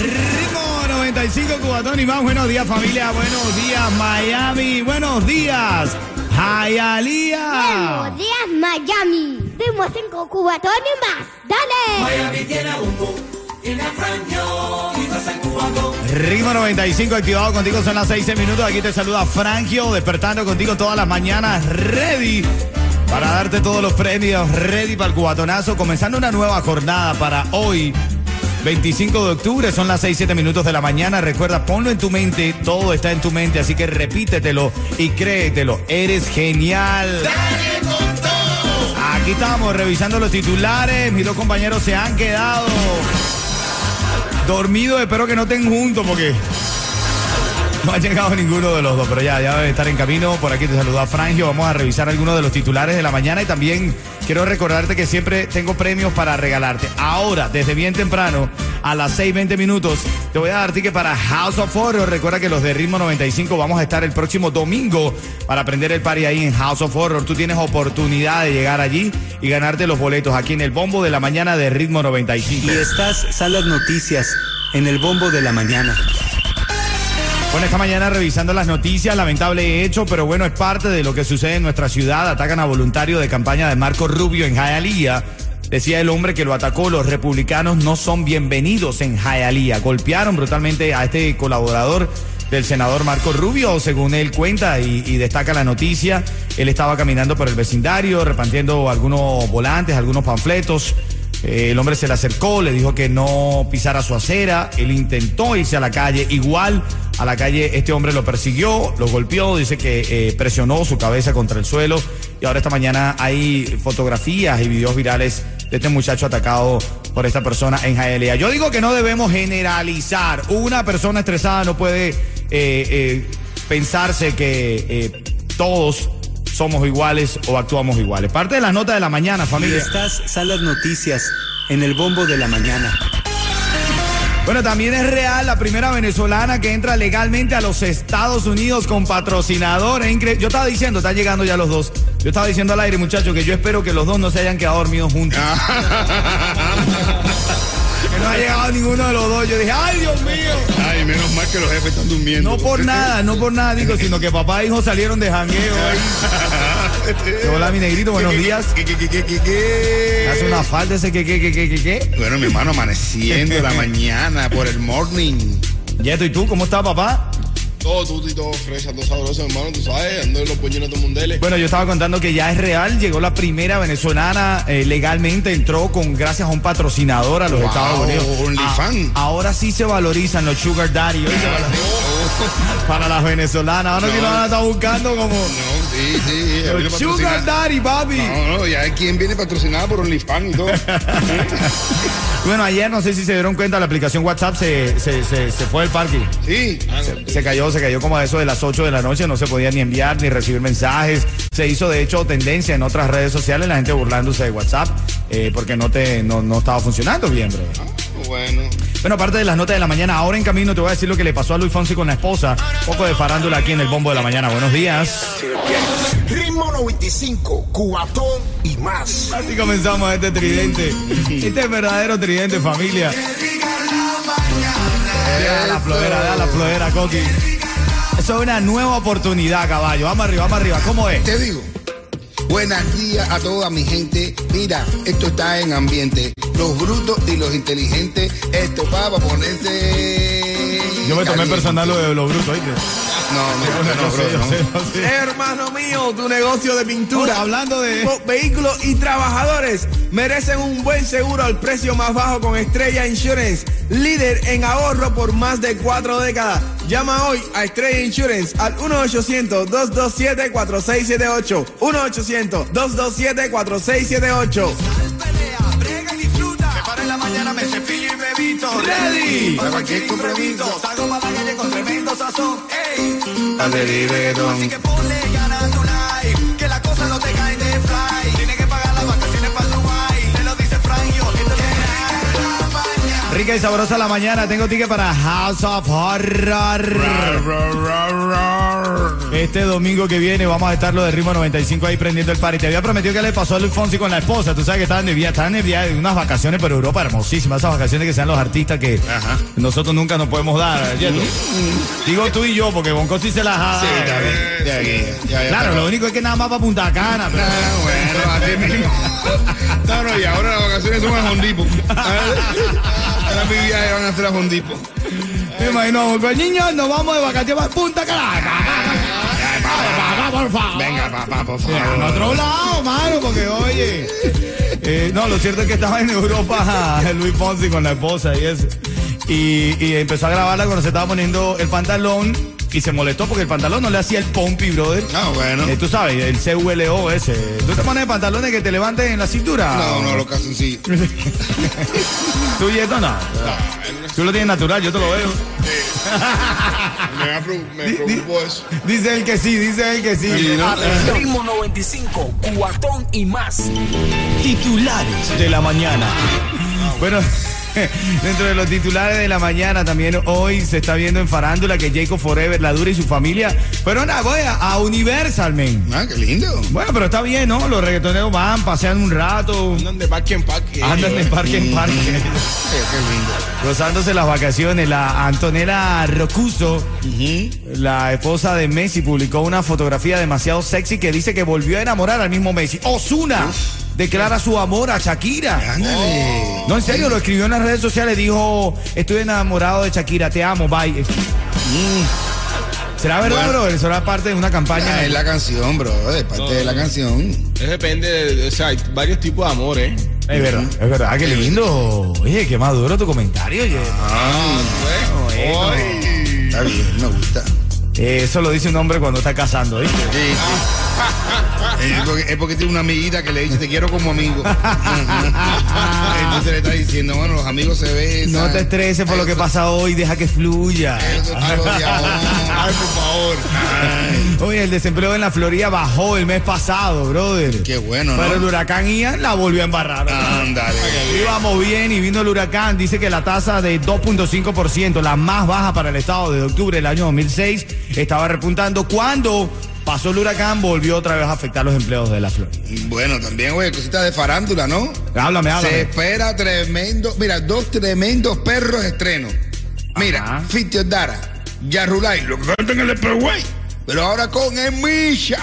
Ritmo 95, cubatón y más. Buenos días, familia. Buenos días, Miami. Buenos días, Hialeah. Buenos días, Miami. Ritmo 5, cubatón y más. Dale. Miami tiene bombo y la Franjio. Ritmo 95 activado contigo. Son las 6 minutos. Aquí te saluda Franjio, despertando contigo todas las mañanas. Ready para darte todos los premios. Ready para el cubatonazo. Comenzando una nueva jornada para hoy, 25 de octubre, son las 6-7 minutos de la mañana. Recuerda, ponlo en tu mente, todo está en tu mente, así que repítetelo y créetelo, eres genial. ¡Dale con todo! Aquí estamos, revisando los titulares, mis dos compañeros se han quedado dormidos, espero que no estén juntos porque no ha llegado ninguno de los dos, pero ya debe estar en camino. Por aquí te saluda Franjio. Vamos a revisar algunos de los titulares de la mañana y también quiero recordarte que siempre tengo premios para regalarte. Ahora, desde bien temprano, a las 6:20 minutos, te voy a dar ticket para House of Horror. Recuerda que los de Ritmo 95 vamos a estar el próximo domingo para aprender el party ahí en House of Horror. Tú tienes oportunidad de llegar allí y ganarte los boletos aquí en el Bombo de la Mañana de Ritmo 95. Y estas son las noticias en el Bombo de la Mañana. Bueno, esta mañana revisando las noticias, lamentable hecho, pero bueno, es parte de lo que sucede en nuestra ciudad. Atacan a voluntario de campaña de Marco Rubio en Hialeah. Decía el hombre que lo atacó, los republicanos no son bienvenidos en Hialeah. Golpearon brutalmente a este colaborador del senador Marco Rubio, según él cuenta y destaca la noticia. Él estaba caminando por el vecindario, repartiendo algunos volantes, algunos panfletos. El hombre se le acercó, le dijo que no pisara su acera, él intentó irse a la calle, igual a la calle este hombre lo persiguió, lo golpeó, dice que presionó su cabeza contra el suelo y ahora esta mañana hay fotografías y videos virales de este muchacho atacado por esta persona en Hialeah. Yo digo que no debemos generalizar, una persona estresada no puede pensarse que todos somos iguales o actuamos iguales. Parte de las notas de la mañana, familia. Y estas son las noticias en el Bombo de la Mañana. Bueno, también es real la primera venezolana que entra legalmente a los Estados Unidos con patrocinador. Yo estaba diciendo, están llegando ya los dos. Yo estaba diciendo al aire, muchachos, que yo espero que los dos no se hayan quedado dormidos juntos. Que no ha llegado ninguno de los dos. Yo dije, ¡ay, Dios mío! Ay, menos mal que los jefes están durmiendo. No por nada, digo, sino que papá e hijo salieron de jangueo. Hola, mi negrito, buenos días. Hace una falta ese que. Bueno, mi hermano, amaneciendo la mañana por el morning. Yeto, ¿y tú? ¿Cómo estás, papá? Todo tuto y todo fresa, todo sabroso, hermano, tú sabes, ando en los puños de todo mundeles. Bueno, yo estaba contando que ya es real, llegó la primera venezolana, legalmente entró gracias a un patrocinador a los Estados Unidos. OnlyFans. Ahora sí se valorizan los sugar daddy, hoy se valorizan para las venezolanas. Ahora que lo van a estar buscando como... Sí. Los sugar daddy, papi. No, ya quien viene patrocinada por OnlyFans y todo. Bueno, ayer no sé si se dieron cuenta, la aplicación WhatsApp se fue del parque. Sí. Se cayó como a eso de las 8 de la noche, no se podía ni enviar ni recibir mensajes. Se hizo de hecho tendencia en otras redes sociales, la gente burlándose de WhatsApp porque no estaba funcionando bien, bro. Bueno, aparte de las notas de la mañana, ahora en camino te voy a decir lo que le pasó a Luis Fonsi con la esposa. Un poco de farándula aquí en el Bombo de la Mañana. Buenos días. Ritmo 95, cubatón y más. Así comenzamos este tridente. Este es verdadero tridente, familia. Deja la florera, Coqui. Eso es una nueva oportunidad, caballo. Vamos arriba. ¿Cómo es? Te digo. Buenos días a toda mi gente. Mira, esto está en ambiente. Los brutos y los inteligentes. Esto va a ponerse... Yo me tomé personal lo de los brutos, ¿oíste? No, bro. Hermano mío, tu negocio de pintura, hablando de vehículos y trabajadores, merecen un buen seguro al precio más bajo con Estrella Insurance, líder en ahorro por más de 4 décadas. Llama hoy a Estrella Insurance al 1-800-227-4678. 1-800-227-4678. Ready para cualquier compromiso, salgo para la calle con tremendo sazón. Ey. dale libero. Así que ponle ganas tu life, que la cosa no te cae de fly. Tienes que pagar las vacaciones para Dubai, te lo dice Franjio. Rica y sabrosa la mañana, tengo ticket para House of Horror. Este domingo que viene vamos a estar lo de Ritmo 95 ahí prendiendo el party. Te había prometido que le pasó a Luis Fonsi con la esposa. Tú sabes que estaban de viaje de unas vacaciones, pero Europa hermosísimas. Esas vacaciones que sean los artistas que nosotros nunca nos podemos dar. Digo tú y yo, porque Bonco sí se las ha. Sí, ya, claro, pero... lo único es que nada más para Punta Cana. Pero... bueno, a ti mismo. Claro, y ahora las vacaciones son a Home Depot. Ahora mi viaje van a hacer a Home Depot. Me imagino, pues niños, nos vamos de vacaciones para Punta Cana. Por favor. Venga, papá, por favor. Al otro lado, mano, porque oye. No, lo cierto es que estaba en Europa Luis Fonsi con la esposa y eso. Y empezó a grabarla cuando se estaba poniendo el pantalón y se molestó porque el pantalón no le hacía el pompi, brother. Ah, bueno. Tú sabes, el CULO ese. ¿Tú te pones pantalones que te levanten en la cintura? No, los calzoncillos. ¿Tú y esto no? No. Tú lo tienes natural, yo te lo veo. Me preocupó eso. Dice él que sí, Ritmo 95, cuatón y más. Titulares de la mañana. Bueno, dentro de los titulares de la mañana también hoy se está viendo en farándula que Jacob Forever, La Dura y su familia fueron a Universal, men. Ah, qué lindo. Bueno, pero está bien, ¿no? Los reggaetoneros van, pasean un rato. Andan de parque en parque. Qué lindo. Gozándose las vacaciones. La Antonella Roccuzzo, la esposa de Messi, publicó una fotografía demasiado sexy que dice que volvió a enamorar al mismo Messi. Ozuna declara su amor a Shakira. Ándale. No, en serio, lo escribió en las redes sociales. Dijo, estoy enamorado de Shakira, te amo, bye. ¿Será verdad, bro? Eso era parte de una campaña. Es la canción, bro. Es parte de la canción. Es depende, o sea, hay varios tipos de amor, ¿eh? Es verdad, qué lindo. Oye, qué maduro tu comentario, oye. Está bien, me gusta. Eso lo dice un hombre cuando está casando, ¿viste? Sí. Es porque tiene una amiguita que le dice, te quiero como amigo. Entonces le está diciendo, bueno, los amigos se besan. No te estreses por lo que pasa hoy, deja que fluya. Ay, por favor. Oye, el desempleo en la Florida bajó el mes pasado, brother. Qué bueno, ¿no? Pero el huracán Ian la volvió a embarrar. Ándale. Íbamos bien y vino el huracán. Dice que la tasa de 2.5%, la más baja para el estado desde octubre del año 2006, estaba repuntando cuando pasó el huracán, volvió otra vez a afectar los empleados de la Florida. Bueno, también, güey, cositas de farándula, ¿no? Háblame. Se espera dos tremendos perros estrenos. Mira, Fiti Odara, Yarrulay, lo que falta en el Speedway, pero ahora con Emisha.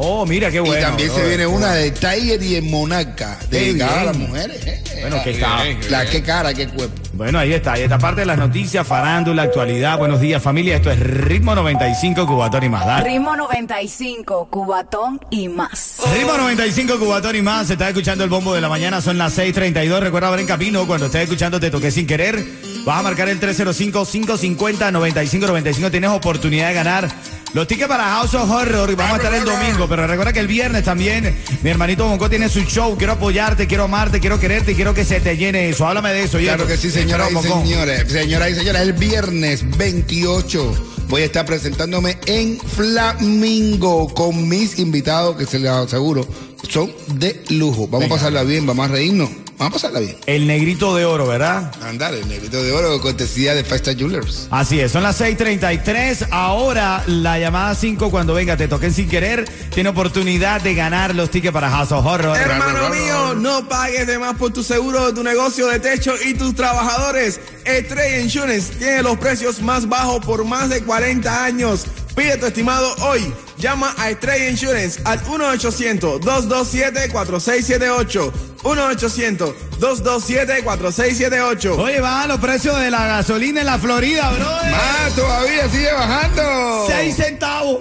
Oh, mira, qué bueno. Y también se viene una de Tiger y el Monarca, dedicada a las mujeres. Bueno, qué cara. Qué cara, qué cuerpo. Bueno, ahí está. Y esta parte de las noticias, farándula, actualidad. Buenos días, familia. Esto es Ritmo 95, Cubatón y más. Dale. Ritmo 95, Cubatón y más. Ritmo 95, Cubatón y más. Se está escuchando el bombo de la mañana. Son las 6:32. Recuerda ver en camino. Cuando estés escuchando, te toqué sin querer. Vas a marcar el 305-550-9595. Tienes oportunidad de ganar los tickets para House of Horror. Vamos a estar el domingo. Pero recuerda que el viernes también mi hermanito Bonco tiene su show. Quiero apoyarte, quiero amarte, quiero quererte y quiero que se te llene eso. Háblame de eso. Claro que sí, señoras y señores. El viernes 28 voy a estar presentándome en Flamingo con mis invitados que se les aseguro son de lujo. Vamos a pasarla bien, vamos a reírnos. Vamos a pasarla bien. El negrito de oro, ¿verdad? Andale, el negrito de oro, cortesía de Five Star Jewelers. Así es, son las 6:33. Ahora, la llamada 5, cuando venga, te toquen sin querer, tiene oportunidad de ganar los tickets para House of Horror. Hermano mío, no pagues de más por tu seguro, tu negocio de techo y tus trabajadores. Estrella Insurance tiene los precios más bajos por más de 40 años. Pide tu estimado hoy. Llama a Estrella Insurance al 1-800-227-4678. 1-800-227-4678. Oye, bajan los precios de la gasolina en la Florida, brother. Más todavía sigue bajando. 6 centavos.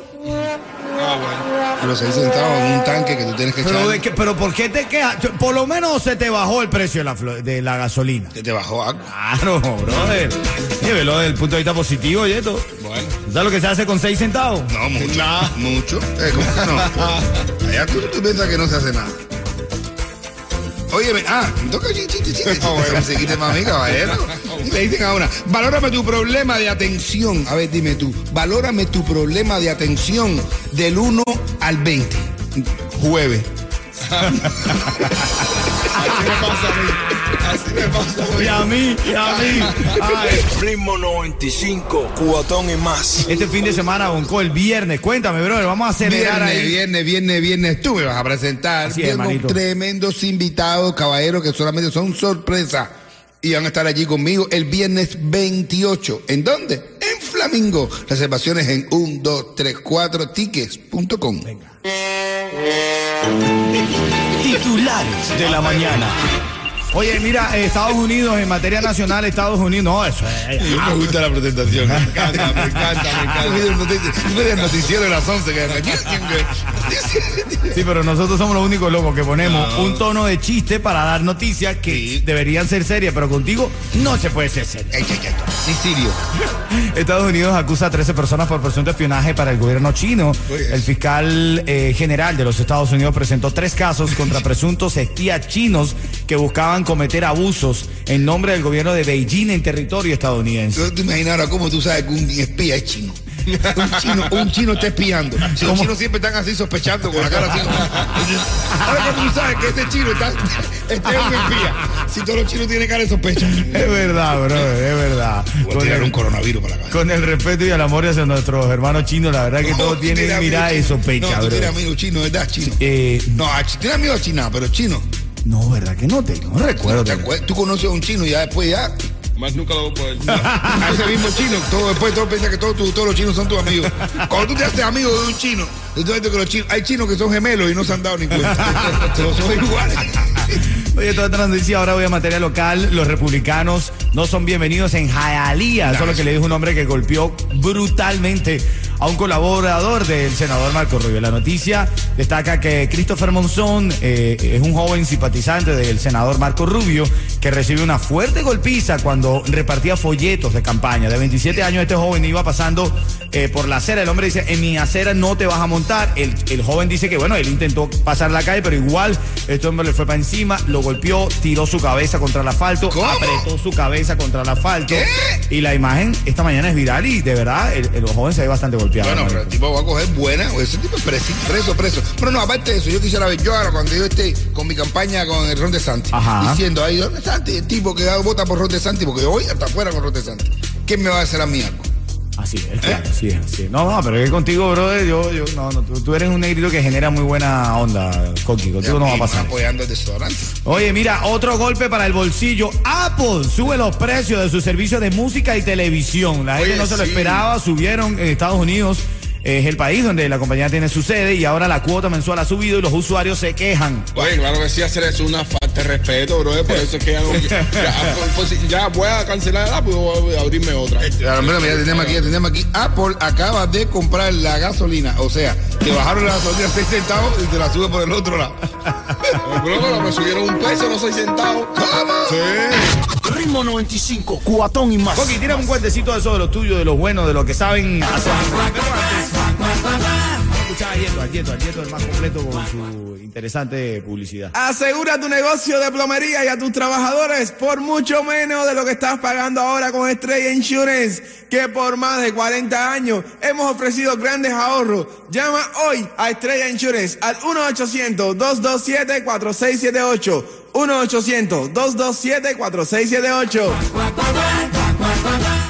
Pero 6 centavos en un tanque que tú tienes que echar. Pero ¿por qué te quejas? Por lo menos se te bajó el precio de la gasolina. ¿Te bajó algo? Claro, brother. Llévelo desde el punto de vista positivo, oye, esto. Bueno. ¿Sabes lo que se hace con 6 centavos? No, mucho. Mucho. ¿Cómo que no? Allá tú piensas que no se hace nada. Oye, me toca. Conseguiste, mami, caballero. Le dicen ahora, valórame tu problema de atención. A ver, dime tú, valórame tu problema de atención del 1 al 20. Jueves. Así me pasa a mí. Así me pasa a mí. Y a mí, y a mí. Ay. Ritmo 95, cubatón y más. Este fin de semana, Bonco, el viernes. Cuéntame, brother, vamos a acelerar ahí. Viernes. Tú me vas a presentar. Así es, manito. Tremendos invitados, caballeros, que solamente son sorpresa. Y van a estar allí conmigo el viernes 28. ¿En dónde? En Flamingo. Reservaciones en 1234tickets.com. Venga. Titulares de la mañana. Oye, mira, Estados Unidos en materia nacional, Estados Unidos, no, eso es. Me gusta la presentación, me encanta. Tú eres el noticiero de las 11. Sí, pero nosotros somos los únicos locos que ponemos un tono de chiste para dar noticias que deberían ser serias, pero contigo no se puede ser serio. Ni serio. Estados Unidos acusa a 13 personas por presunto espionaje para el gobierno chino. El fiscal general de los Estados Unidos presentó 3 casos contra presuntos espías chinos que buscaban cometer abusos en nombre del gobierno de Beijing en territorio estadounidense. ¿Tú te imaginas ahora cómo tú sabes que un espía es chino? Un chino está espiando. Los chinos siempre están así sospechando con la cara así. Ahora que tú sabes que este chino este es un espía. Si todos los chinos tienen cara de sospecha. Es verdad, bro, es verdad. Voy a tirar un coronavirus para la casa. Con el respeto y el amor hacia nuestros hermanos chinos, la verdad que todos tienen mirada y sospecha. No, tú tienes amigos chinos, ¿verdad? Chino. No, tienes amigos chinos, pero chinos. No, ¿verdad que no? No recuerdo. Tú conoces a un chino y ya después ya... Más nunca lo voy a poder. A ese mismo chino, todo piensa que todos los chinos son tus amigos. Cuando tú te haces amigo de un chino, entonces que los chinos, hay chinos que son gemelos y no se han dado ni cuenta. Todos son iguales. Oye, toda transición, ahora voy a materia local. Los republicanos no son bienvenidos en Hialeah. Eso es lo que le dijo un hombre que golpeó brutalmente a un colaborador del senador Marco Rubio. La noticia destaca que Christopher Monzón es un joven simpatizante del senador Marco Rubio que recibe una fuerte golpiza cuando repartía folletos de campaña. De 27 años, este joven iba pasando por la acera. El hombre dice, en mi acera no te vas a montar. El joven dice que, bueno, él intentó pasar la calle, pero igual este hombre le fue para encima, lo golpeó, tiró su cabeza contra el asfalto. ¿Cómo? Apretó su cabeza contra el asfalto. ¿Qué? Y la imagen esta mañana es viral y de verdad el joven se ve bastante golpeado. Bueno, pero el tipo va a coger buena, ese tipo es preso. Pero no, aparte de eso, yo quisiera ver, yo ahora cuando yo esté con mi campaña con el Ron DeSantis, diciendo ahí, Ron DeSantis, el tipo que vota por Ron DeSantis, porque yo voy hasta afuera con Ron DeSantis. ¿Quién me va a hacer a mí algo? Así es, claro, sí, así. No, pero es contigo, brother, tú eres un negrito que genera muy buena onda, Coqui, contigo no va a pasar. Apoyando el desodorante. Oye, mira, otro golpe para el bolsillo. Apple sube los precios de sus servicios de música y televisión. La gente no se lo esperaba, subieron en Estados Unidos. Es el país donde la compañía tiene su sede y ahora la cuota mensual ha subido y los usuarios se quejan. Oye, claro que sí, hacer eso es una falta de respeto, bro. Por eso es que ya voy a cancelar el Apple y voy a abrirme otra. Mira, tenemos aquí. Apple acaba de comprar la gasolina. O sea, te bajaron la gasolina 6 centavos y te la suben por el otro lado. Pero me subieron $1, no 6 centavos. ¿Cómo? Sí. Ritmo 95, cuatón y más. Ok, tira un cuentecito de eso, de lo tuyo, de lo bueno, de lo que saben. Escuchaba Yeto, el más completo con su interesante publicidad. Asegura tu negocio de plomería y a tus trabajadores por mucho menos de lo que estás pagando ahora con Estrella Insurance, que por más de 40 años hemos ofrecido grandes ahorros. Llama hoy a Estrella Insurance al 1-800-227-4678. 1-800-227-4678.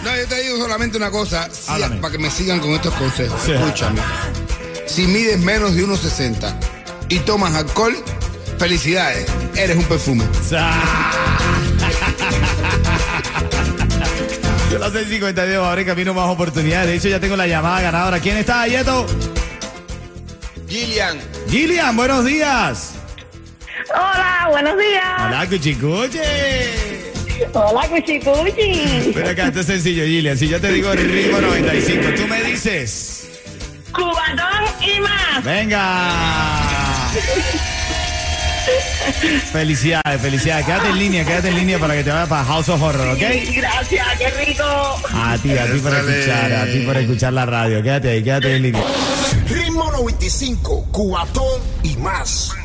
No, yo te digo solamente una cosa, para que me sigan con estos consejos. Sí. Escúchame. Si mides menos de 1.60 y tomas alcohol, felicidades, eres un perfume. Son las 6:52, ahora en camino más oportunidades. De hecho, ya tengo la llamada ganadora. ¿Quién está, Yeto? Gillian, buenos días. Hola, buenos días. Hola, Cuchicuche. Hola, Cuchicuchi. Pero acá está sencillo, Gillian. Si yo te digo Ritmo 95, tú me dices... ¡Cubatón y más! ¡Venga! Felicidades. Quédate en línea para que te vayas para House of Horror, ¿ok? Sí, gracias, qué rico. A ti por escuchar, la radio. Quédate en línea. Ritmo 95, Cubatón y más.